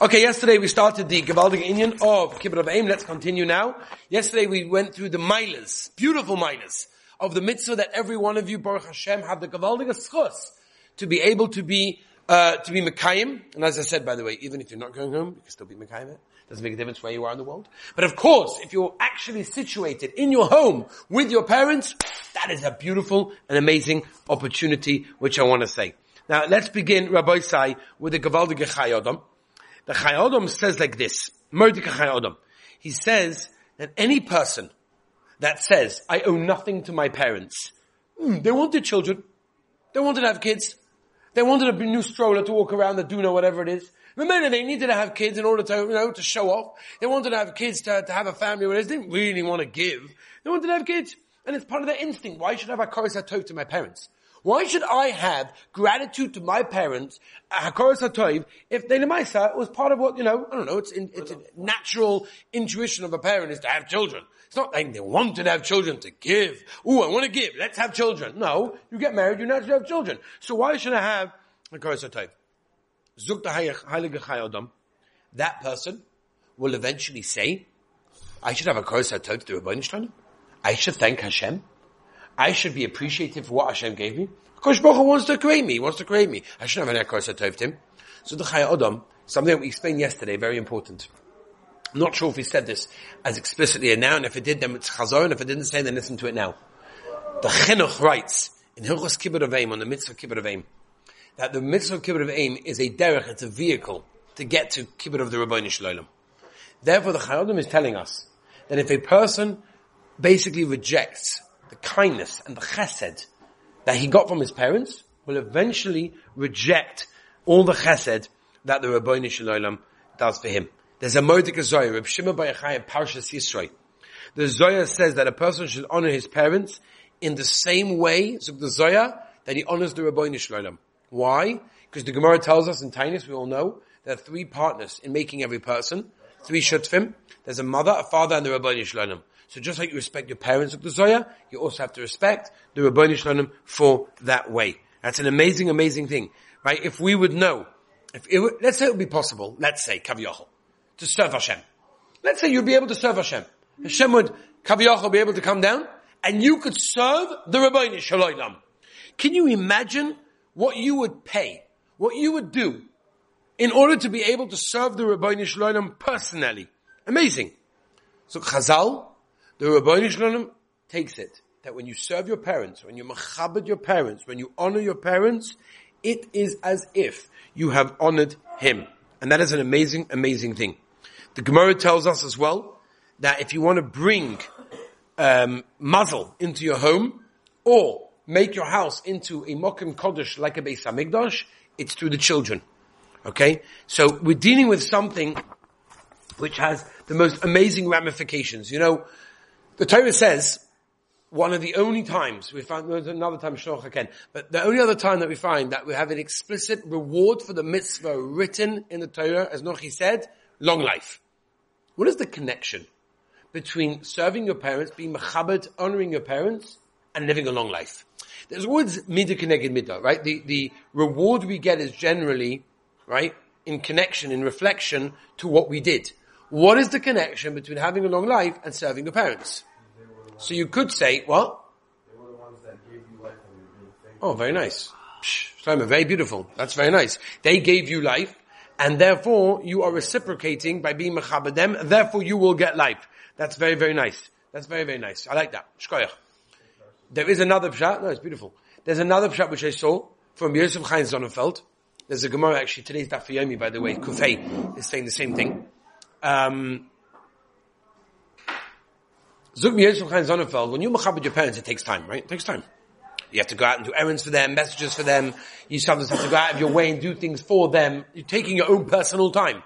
Okay, yesterday we started the Gewaldige Inyan of Kibbud Av v'Em. Let's continue now. Yesterday we went through the milas, beautiful milas, of the mitzvah that every one of you, Baruch Hashem, have the Gewaldige Schus to be able to be Mikhaim. And as I said, by the way, even if you're not going home, you can still be Mikhaim. It doesn't make a difference where you are in the world. But of course, if you're actually situated in your home with your parents, that is a beautiful and amazing opportunity, which I want to say. Now let's begin, Rabbi Sai, with the Gewaldige Chayei Adam. The Chayei Adam says like this, Mordechai Chayei Adam. He says that any person that says, I owe nothing to my parents, they wanted children, they wanted to have kids, they wanted a new stroller to walk around the duna, whatever it is. Remember, they needed to have kids in order to, to show off. They wanted to have kids to have a family, whereas they didn't really want to give. They wanted to have kids. And it's part of their instinct. Why should I have HaKoros HaToiv to my parents? Why should I have gratitude to my parents, HaKoros HaToiv, if the Lemaisa was part of what, it's a natural intuition of a parent is to have children. It's not like they want to have children to give. Ooh, I want to give. Let's have children. No, you get married, you naturally have children. So why should I have HaKoros HaToiv? Zuk the Heilige Chayei Adam. That person will eventually say, I should have HaKoros HaToiv to Rebbe Nishton. I should thank Hashem. I should be appreciative for what Hashem gave me. Kosh Bocha wants to create me. He wants to create me. I shouldn't have an HaKoros HaToiv to him. So the Chayei Adam, something that we explained yesterday, very important. I'm not sure if he said this as explicitly and now, and if it did, then it's Chazor, and if it didn't say, then listen to it now. The Chenoch writes in Hilchos Kibbud Av v'Em, on the mitzvah of Kibbud Av v'Em, that the mitzvah of Kibbud Av v'Em is a derech, it's a vehicle to get to Kibbud of the Ribbono Shel Olam. Therefore, the Chayei Adam is telling us that if a person basically rejects the kindness and the chesed that he got from his parents, will eventually reject all the chesed that the Ribbono Shel Olam does for him. There's a Mokim Kodesh, Reb Shima Ba'echai and Parshas Yisroi. The Zohar says that a person should honor his parents in the same way, the Zohar, that he honors the Ribbono Shel Olam. Why? Because the Gemara tells us in Tainis, we all know, there are three partners in making every person, three shutfim. There's a mother, a father, and the Ribbono Shel Olam. So just like you respect your parents of the Zohar, you also have to respect the Ribbono Shel Olam for that way. That's an amazing, amazing thing, right? If we would know, let's say it would be possible, let's say, K'veyachol, to serve Hashem. Let's say you'd be able to serve Hashem. Hashem would, K'veyachol, be able to come down, and you could serve the Ribbono Shel Olam. Can you imagine what you would pay, what you would do, in order to be able to serve the Ribbono Shel Olam personally? Amazing. So Chazal, the Ribbono Shel Olam takes it that when you serve your parents, when you makhabad your parents, when you honor your parents, it is as if you have honored him. And that is an amazing, amazing thing. The Gemara tells us as well that if you want to bring mazel into your home or make your house into a Mokim Kodesh like a Beis HaMikdash, it's through the children. Okay? So we're dealing with something which has the most amazing ramifications. You know, the Torah says, one of the only times we find, another time Chenoch again, but the only other time that we find that we have an explicit reward for the mitzvah written in the Torah, as Nochi said, long life. What is the connection between serving your parents, being makhabad, honoring your parents, and living a long life? There's always midah kenegid midah, right? The reward we get is generally, right, in connection, in reflection to what we did. What is the connection between having a long life and serving your parents? So you could say, well, they were the ones that gave you life when you were being thankful. Oh, very nice. Shlomo, very beautiful. That's very nice. They gave you life, and therefore you are reciprocating by being mechabed them, and therefore you will get life. That's very, very nice. That's very, very nice. I like that. Shkoyach. There is another pshat. No, it's beautiful. There's another pshat which I saw from Yosef Chaim Sonnenfeld. There's a Gemara actually, today's Daph Yomi, by the way, Kufay is saying the same thing. Zug Yosef Chaim Sonnenfeld, when you makhabed your parents, it takes time, right? It takes time. You have to go out and do errands for them, messages for them. You sometimes have to go out of your way and do things for them. You're taking your own personal time.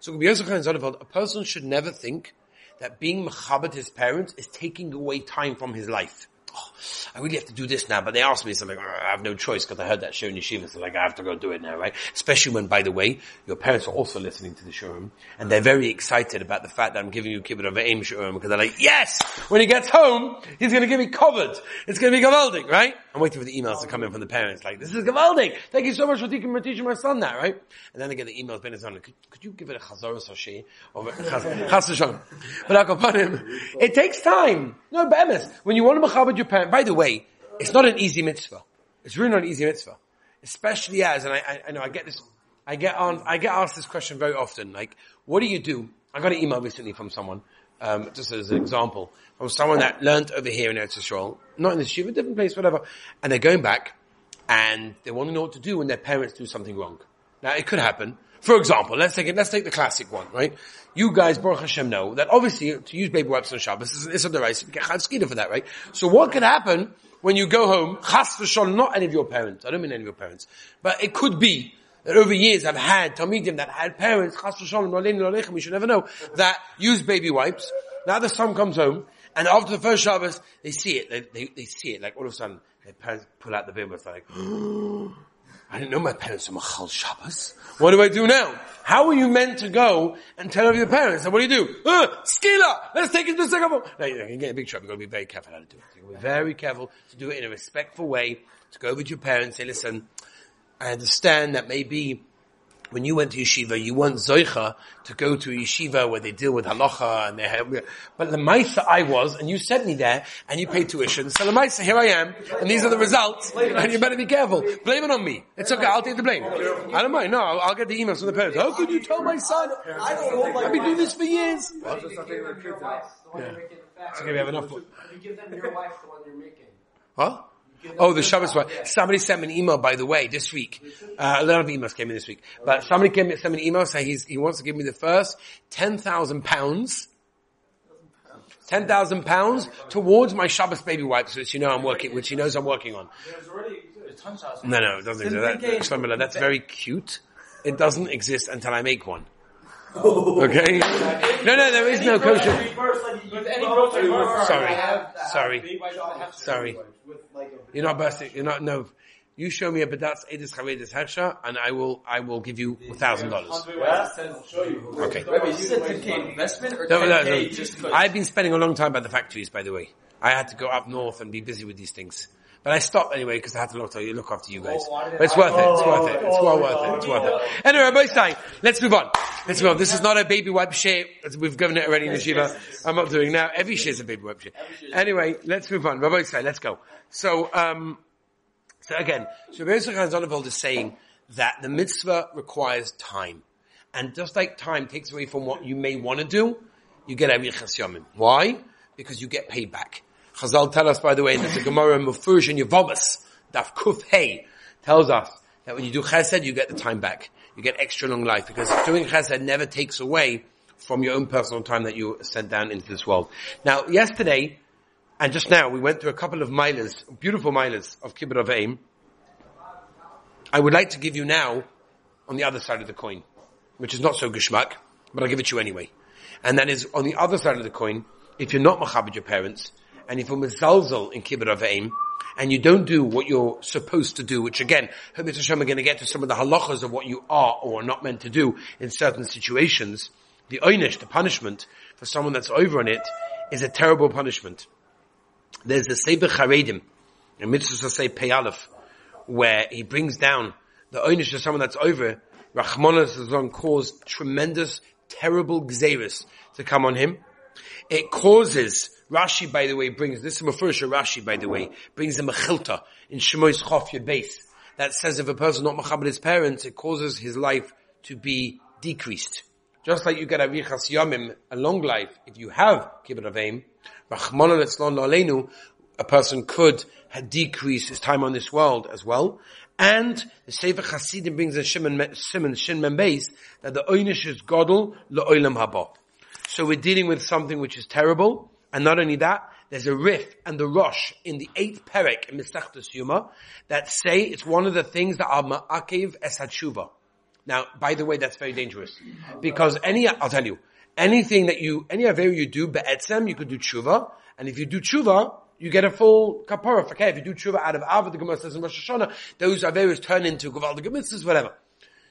So Yosef Chaim Sonnenfeld, a person should never think that being makhabed his parents is taking away time from his life. oh, I really have to do this now. But they asked me, so like, I have no choice because I heard that show in yeshiva, so like, I have to go do it now, right? Especially when, by the way, your parents are also listening to the shurim, and they're very excited about the fact that I'm giving you Kibbud Av v'Em shurim, because they're like, yes! When he gets home, he's going to give me covered. It's going to be Gewaldic, right? I'm waiting for the emails to come in from the parents, like, this is Gewaldic! Thank you so much for teaching my son that, right? And then they get the emails, Ben is on, could you give it a Chazaros Hosheh? But it takes time. No, but when you want to makhabad your parents, by the way, it's not an easy mitzvah. It's really not an easy mitzvah. Especially as, and I know I get asked this question very often, like, what do you do? I got an email recently from someone, just as an example, from someone that learned over here in Eretz Yisrael, not in the yeshiva, different place, whatever, and they're going back, and they want to know what to do when their parents do something wrong. Now, it could happen. For example, let's take the classic one, right? You guys, Baruch Hashem, know that obviously to use baby wipes on Shabbos is an issur d'oraisa. You get chayv skila for that, right? So what could happen when you go home, chas v'shalom, not any of your parents, I don't mean any of your parents, but it could be that over years I've had talmidim that had parents, chas v'shalom, noleinu noleichem, we should never know, that use baby wipes. Now the son comes home, and after the first Shabbos, they see it, they see it, like all of a sudden, their parents pull out the baby wipes, like, I didn't know my parents were machal Shabbos. What do I do now? How are you meant to go and tell your parents? And what do you do? Skila! Let's take it to the second one. No, you can get a big trouble. You've got to be very careful how to do it. You've got to be very careful to do it in a respectful way, to go over to your parents and say, listen, I understand that maybe when you went to yeshiva, you weren't zoicha to go to a yeshiva where they deal with halacha and they have, but Lemaisa I was, and you sent me there, and you paid tuition. So Lemaisa, here I am, and these are the results, and you better be careful. Blame it on me. It's okay, I'll take the blame. I don't mind, no, I'll get the emails from the parents. How could you tell my son? I don't know, I've been doing this for years. What? Yeah. So we have enough. You give them your wife, the one you're making. What? Oh, the Shabbos one. Somebody sent me an email, by the way, this week. A lot of emails came in this week. But somebody sent me an email saying he wants to give me the first £10,000. £10,000 towards my Shabbos baby wipes, which he knows I'm working on. No, it doesn't exist. That's very cute. It doesn't exist until I make one. Okay? No, there is no kosher. Sorry. You're not bursting. You're not, no. You show me a Badatz Edis Chavedis Harsha, and I will give you $1,000. Okay. You said 10K investment or 10K? I've been spending a long time by the factories, by the way. I had to go up north and be busy with these things. But I stopped anyway because I had to look after you guys. But it's worth it. It's worth it. It's well worth it. It's worth it. Anyway, both sides. Let's move on. Let's move on. This is not a baby wipe share. We've given it already in the shiva. I'm not doing now. Every share is a baby wipe share. Anyway, let's move on. Both sides. Let's go. So again, Yosef Chaim Sonnenfeld is saying that the mitzvah requires time, and just like time takes away from what you may want to do, you get a Hilchos Yomim. Why? Because you get paid back. Chazal tell us, by the way, that the Gemara Mufurish and Yevamos, Daf Kuf Hey, tells us that when you do chesed, you get the time back. You get extra long life, because doing chesed never takes away from your own personal time that you sent down into this world. Now, yesterday, and just now, we went through a couple of milers, beautiful milers of Kibbud Av v'Em. I would like to give you now, on the other side of the coin, which is not so geshmak, but I'll give it to you anyway. And that is, on the other side of the coin, if you're not machabed your parents, and if you're mezalzel in Kibbud Av v'Em, and you don't do what you're supposed to do, which again, Hashem is going to get to some of the halachas of what you are or are not meant to do in certain situations, the oynish, the punishment for someone that's over on it, is a terrible punishment. There's the Sefer Charedim, in Mitzvah Sasei Pei Aleph, where he brings down the oynish of someone that's over, Rachmanas Zon caused tremendous, terrible gzeiris to come on him. It causes, Rashi, by the way, brings a mechilta in Shemois Chof Yebes that says if a person not machabed his parents, it causes his life to be decreased. Just like you get a Hilchos Yomim, a long life, if you have Kibbud Av v'Em, Rachmana Litzlan Laleinu, a person could decrease his time on this world as well. And the Sefer Chassidim brings a Shin Mem Beis that the oynish is Godel L'Olam Haba. So we're dealing with something which is terrible. And not only that, there's a riff and the rosh in the 8th perek in Masechtas Yoma that say it's one of the things that are ma'akev es hatshuva. Now, by the way, that's very dangerous. Because anything that any avera you do, be'etzem, you could do tshuva. And if you do tshuva, You get a full kapara. Okay, if you do tshuva out of Avad, the Gemara says in Rosh Hashanah, those averos turn into Gewaldige Inyan, whatever.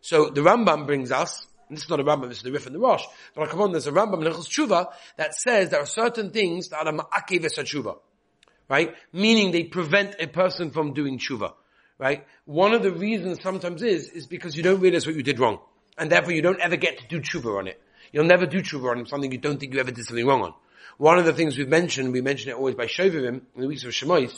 So the Rambam brings us, and this is not a Rambam, this is the Riff and the Rosh, but there's a Rambam in Hilchos Tshuva that says there are certain things that are ma'akev es tshuva, right? Meaning they prevent a person from doing tshuva, right? One of the reasons sometimes is because you don't realize what you did wrong, and therefore you don't ever get to do tshuva on it. You'll never do tshuva on something you don't think you ever did something wrong on. One of the things we've mentioned, we mention it always by Shoverim in the weeks of Shemois,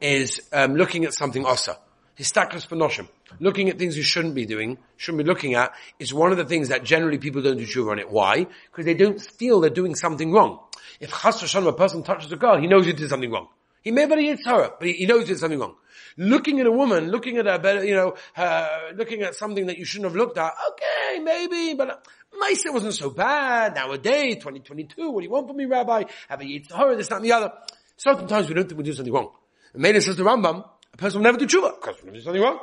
is looking at something osa. Histaklos b'noshim. Looking at things you shouldn't be doing, shouldn't be looking at, is one of the things that generally people don't do tshuva on it. Why? Because they don't feel they're doing something wrong. If chas v'shalom a person touches a girl, he knows he did something wrong. He may have been a yitzhara, but he knows he did something wrong. Looking at a woman, looking at her, looking at something that you shouldn't have looked at, okay, maybe, but Maisa wasn't so bad. Nowadays, 2022, what do you want from me, Rabbi? Have a yitzhara, this, that, and the other. Sometimes we don't think we do something wrong. And Mele says to Rambam, a person will never do tshuva, because we're going to do something wrong.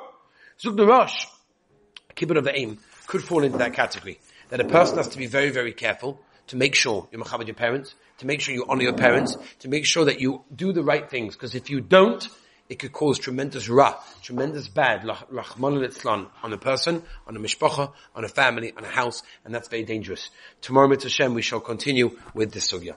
Zug the Rosh, Kibbud Av v'Em, could fall into that category. That a person has to be very, very careful to make sure you makhabad your parents, to make sure you honor your parents, to make sure that you do the right things. Because if you don't, it could cause tremendous ra, tremendous bad, Rahman al-Itzlan, on a person, on a mishpacha, on a family, on a house, and that's very dangerous. Tomorrow, Mitzvah Hashem, we shall continue with this sugya.